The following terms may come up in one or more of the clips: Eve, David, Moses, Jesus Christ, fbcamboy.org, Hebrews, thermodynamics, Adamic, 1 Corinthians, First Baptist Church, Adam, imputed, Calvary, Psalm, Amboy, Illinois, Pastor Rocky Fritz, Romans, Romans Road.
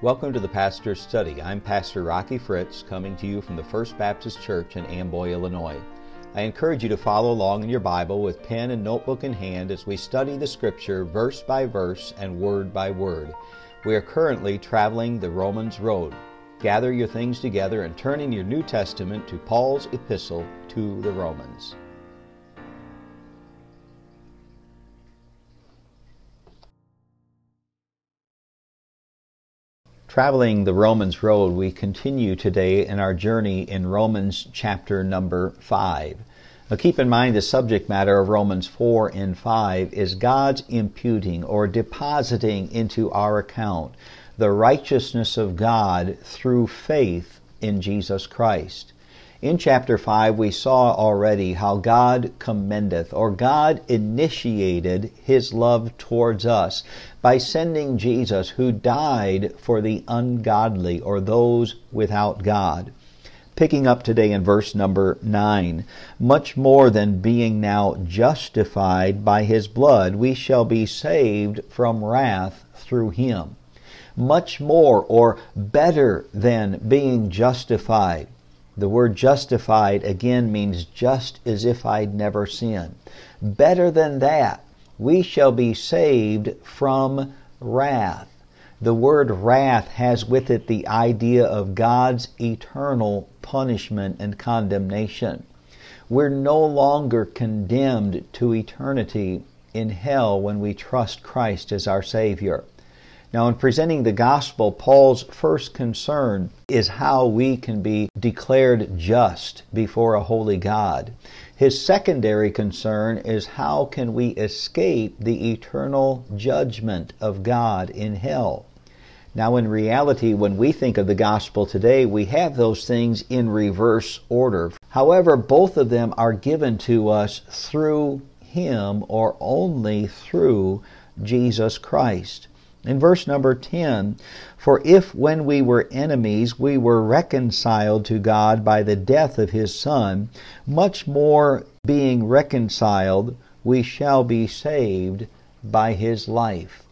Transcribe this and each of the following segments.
Welcome to the Pastor's Study. I'm Pastor Rocky Fritz, coming to you from the First Baptist Church in Amboy, Illinois. I encourage you to follow along in your Bible with pen and notebook in hand as we study the Scripture verse by verse and word by word. We are currently traveling the Romans Road. Gather your things together and turn in your New Testament to Paul's epistle to the Romans. Traveling the Romans Road, we continue today in our journey in Romans chapter number 5. Now keep in mind the subject matter of Romans 4 and 5 is God's imputing or depositing into our account the righteousness of God through faith in Jesus Christ. In chapter 5 we saw already how God commendeth or God initiated His love towards us by sending Jesus, who died for the ungodly or those without God. Picking up today in verse number 9, much more than being now justified by His blood, we shall be saved from wrath through Him. Much more or better than being justified. The word justified again means just as if I'd never sinned. Better than that. We shall be saved from wrath. The word wrath has with it the idea of God's eternal punishment and condemnation. We're no longer condemned to eternity in hell when we trust Christ as our Savior. Now, in presenting the gospel, Paul's first concern is how we can be declared just before a holy God. His secondary concern is how can we escape the eternal judgment of God in hell. Now, in reality, when we think of the gospel today, we have those things in reverse order. However, both of them are given to us through Him or only through Jesus Christ. In verse number 10, for if when we were enemies we were reconciled to God by the death of His Son, much more being reconciled we shall be saved by His life.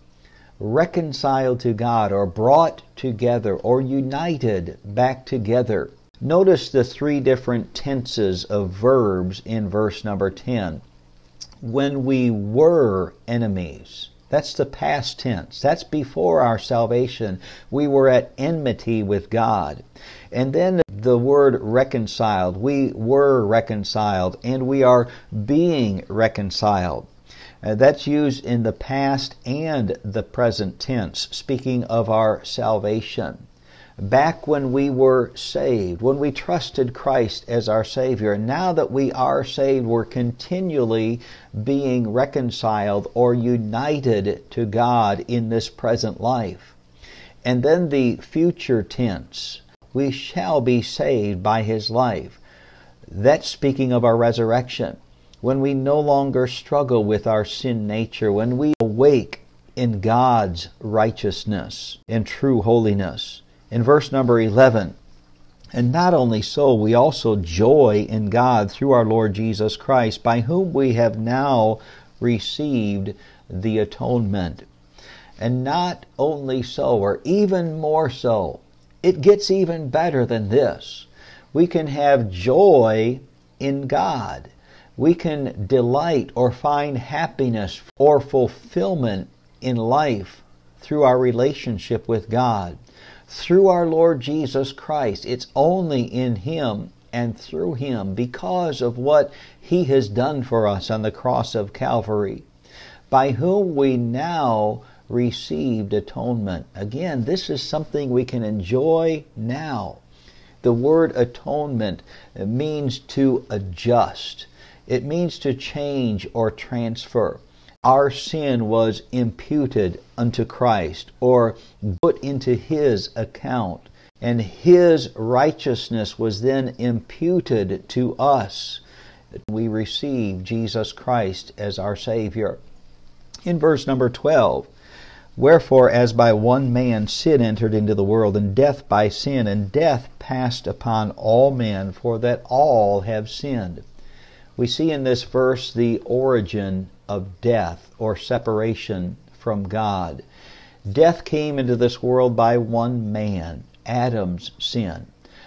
Reconciled to God, or brought together, or united back together. Notice the three different tenses of verbs in verse number 10. When we were enemies. That's the past tense. That's before our salvation. We were at enmity with God. And then the word reconciled. We were reconciled, and we are being reconciled. That's used in the past and the present tense, speaking of our salvation. Back when we were saved, when we trusted Christ as our Savior, now that we are saved, we're continually being reconciled or united to God in this present life. And then the future tense, we shall be saved by His life. That's speaking of our resurrection, when we no longer struggle with our sin nature, when we awake in God's righteousness and true holiness. In verse number 11, and not only so, we also joy in God through our Lord Jesus Christ, by whom we have now received the atonement. And not only so, or even more so, it gets even better than this. We can have joy in God. We can delight or find happiness or fulfillment in life through our relationship with God. Through our Lord Jesus Christ. It's only in Him and through Him because of what He has done for us on the cross of Calvary, by whom we now received atonement. Again, this is something we can enjoy now. The word atonement means to adjust. It means to change or transfer. Our sin was imputed unto Christ, or put into His account, and His righteousness was then imputed to us. We receive Jesus Christ as our Savior. In verse number 12, wherefore as by one man sin entered into the world, and death by sin, and death passed upon all men, for that all have sinned. We see in this verse the origin of death or separation from God. Death came into this world by one man, Adam's sin.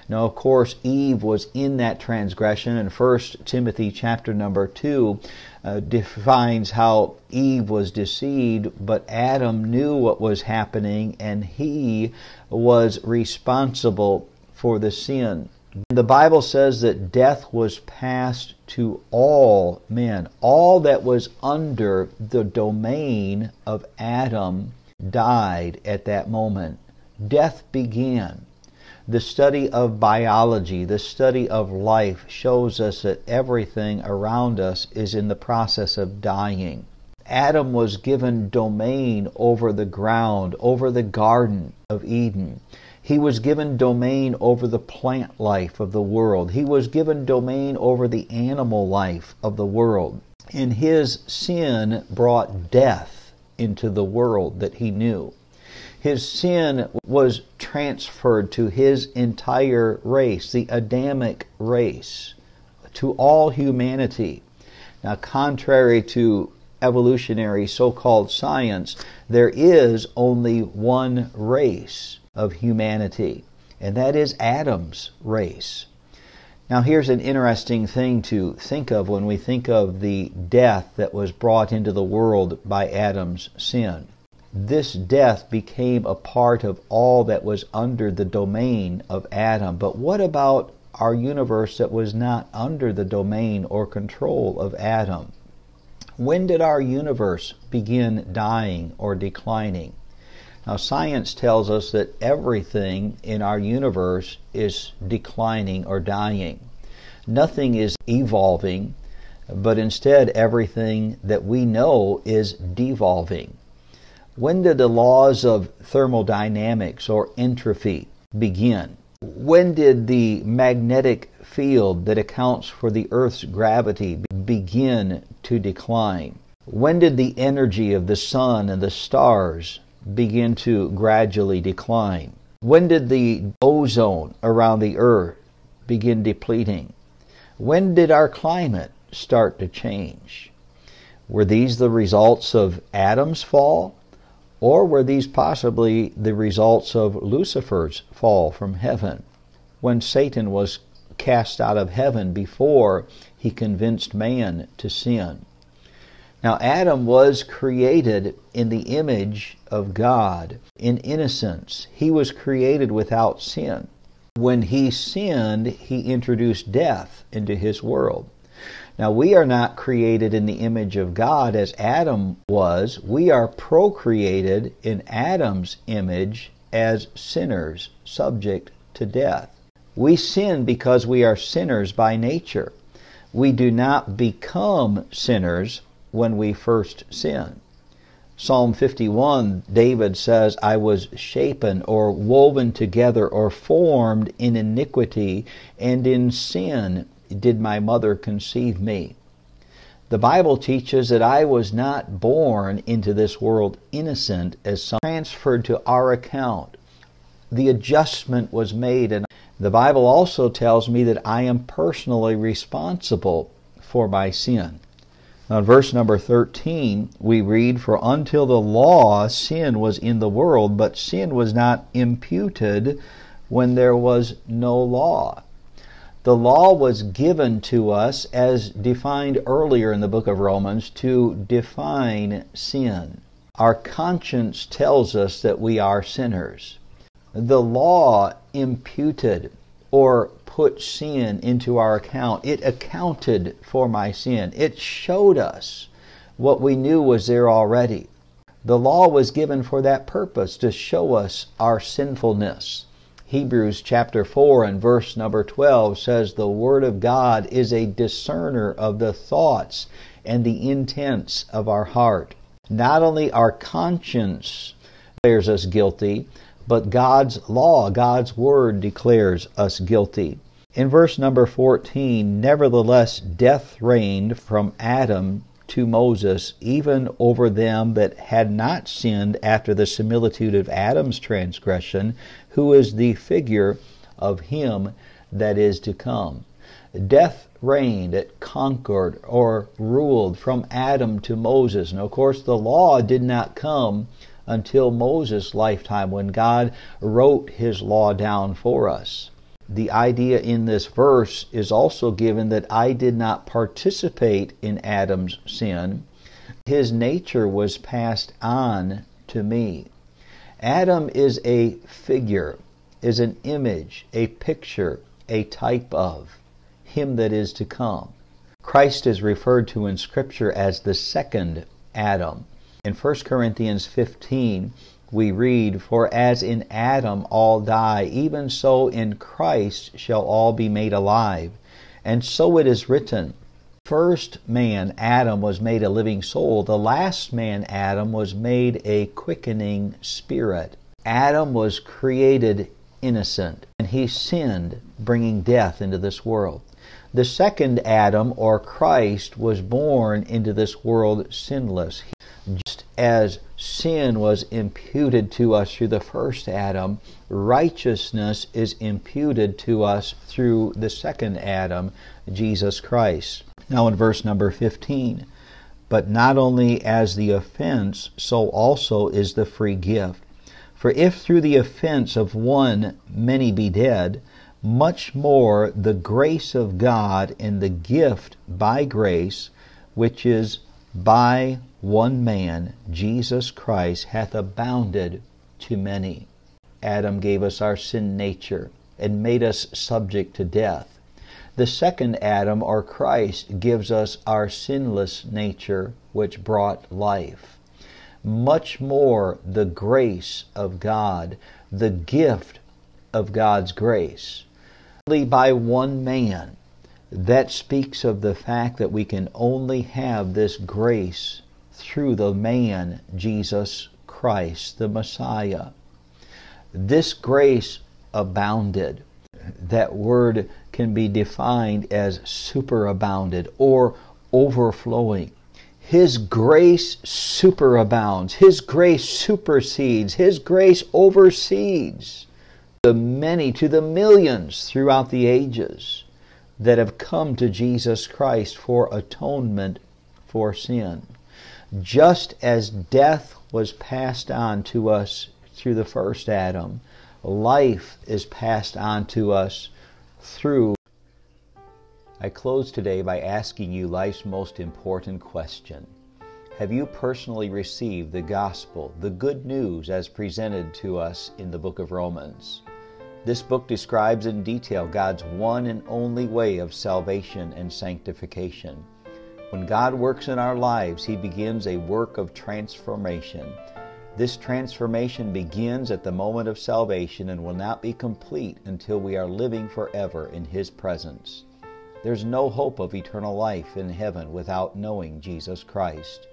Now, of course, Eve was in that transgression, and 1 Timothy chapter number 2 defines how Eve was deceived, but Adam knew what was happening, and he was responsible for the sin. The Bible says that death was passed to all men. All that was under the domain of Adam died at that moment. Death began. The study of biology, the study of life, shows us that everything around us is in the process of dying. Adam was given domain over the ground, over the Garden of Eden. He was given domain over the plant life of the world. He was given domain over the animal life of the world. And his sin brought death into the world that he knew. His sin was transferred to his entire race, the Adamic race, to all humanity. Now, contrary to evolutionary so-called science, there is only one race of humanity, and that is Adam's race. Now, here's an interesting thing to think of when we think of the death that was brought into the world by Adam's sin. This death became a part of all that was under the domain of Adam. But what about our universe that was not under the domain or control of Adam? When did our universe begin dying or declining? Now, science tells us that everything in our universe is declining or dying. Nothing is evolving, but instead everything that we know is devolving. When did the laws of thermodynamics or entropy begin? When did the magnetic field that accounts for the Earth's gravity begin to decline? When did the energy of the sun and the stars begin to gradually decline? When did the ozone around the Earth begin depleting? When did our climate start to change? Were these the results of Adam's fall? Or were these possibly the results of Lucifer's fall from heaven, when Satan was cast out of heaven before he convinced man to sin? Now, Adam was created in the image of God, in innocence. He was created without sin. When he sinned, he introduced death into his world. Now, we are not created in the image of God as Adam was. We are procreated in Adam's image as sinners subject to death. We sin because we are sinners by nature. We do not become sinners when we first sin. Psalm 51, David says, "I was shapen or woven together or formed in iniquity, and in sin did my mother conceive me." The Bible teaches that I was not born into this world innocent as some transferred to our account. The adjustment was made, and the Bible also tells me that I am personally responsible for my sin. Now, in verse number 13, we read, "For until the law, sin was in the world, but sin was not imputed when there was no law." The law was given to us, as defined earlier in the book of Romans, to define sin. Our conscience tells us that we are sinners. The law imputed or put sin into our account. It accounted for my sin. It showed us what we knew was there already. The law was given for that purpose, to show us our sinfulness. Hebrews chapter 4 and verse number 12 says, "The Word of God is a discerner of the thoughts and the intents of our heart." Not only our conscience declares us guilty, but God's law, God's Word, declares us guilty. In verse number 14, "Nevertheless death reigned from Adam to Moses, even over them that had not sinned after the similitude of Adam's transgression, who is the figure of him that is to come." Death reigned, it conquered or ruled from Adam to Moses. And of course, the law did not come until Moses' lifetime when God wrote his law down for us. The idea in this verse is also given that I did not participate in Adam's sin. His nature was passed on to me. Adam is a figure, is an image, a picture, a type of him that is to come. Christ is referred to in Scripture as the second Adam. In 1 Corinthians 15, we read, "For as in Adam all die, even so in Christ shall all be made alive. And so it is written, first man, Adam, was made a living soul. The last man, Adam, was made a quickening spirit." Adam was created innocent, and he sinned, bringing death into this world. The second Adam, or Christ, was born into this world sinless. Just as sin was imputed to us through the first Adam, righteousness is imputed to us through the second Adam, Jesus Christ. Now in verse number 15, "But not only as the offense, so also is the free gift. For if through the offense of one many be dead, much more the grace of God and the gift by grace, which is by one man, Jesus Christ, hath abounded to many." Adam gave us our sin nature and made us subject to death. The second Adam, or Christ, gives us our sinless nature, which brought life. Much more the grace of God, the gift of God's grace. By one man. That speaks of the fact that we can only have this grace through the man, Jesus Christ, the Messiah. This grace abounded. That word can be defined as superabounded or overflowing. His grace superabounds. His grace supersedes. His grace oversees the many to the millions throughout the ages that have come to Jesus Christ for atonement for sin. Just as death was passed on to us through the first Adam, life is passed on to us through. I close today by asking you life's most important question. Have you personally received the gospel, the good news as presented to us in the book of Romans? This book describes in detail God's one and only way of salvation and sanctification. When God works in our lives, He begins a work of transformation. This transformation begins at the moment of salvation and will not be complete until we are living forever in His presence. There's no hope of eternal life in heaven without knowing Jesus Christ.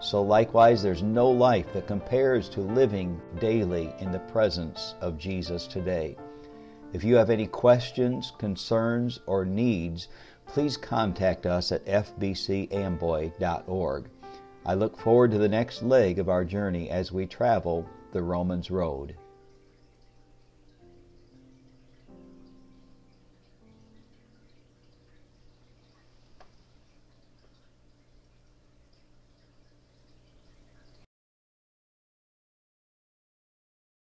So likewise, there's no life that compares to living daily in the presence of Jesus today. If you have any questions, concerns, or needs, please contact us at fbcamboy.org. I look forward to the next leg of our journey as we travel the Romans Road.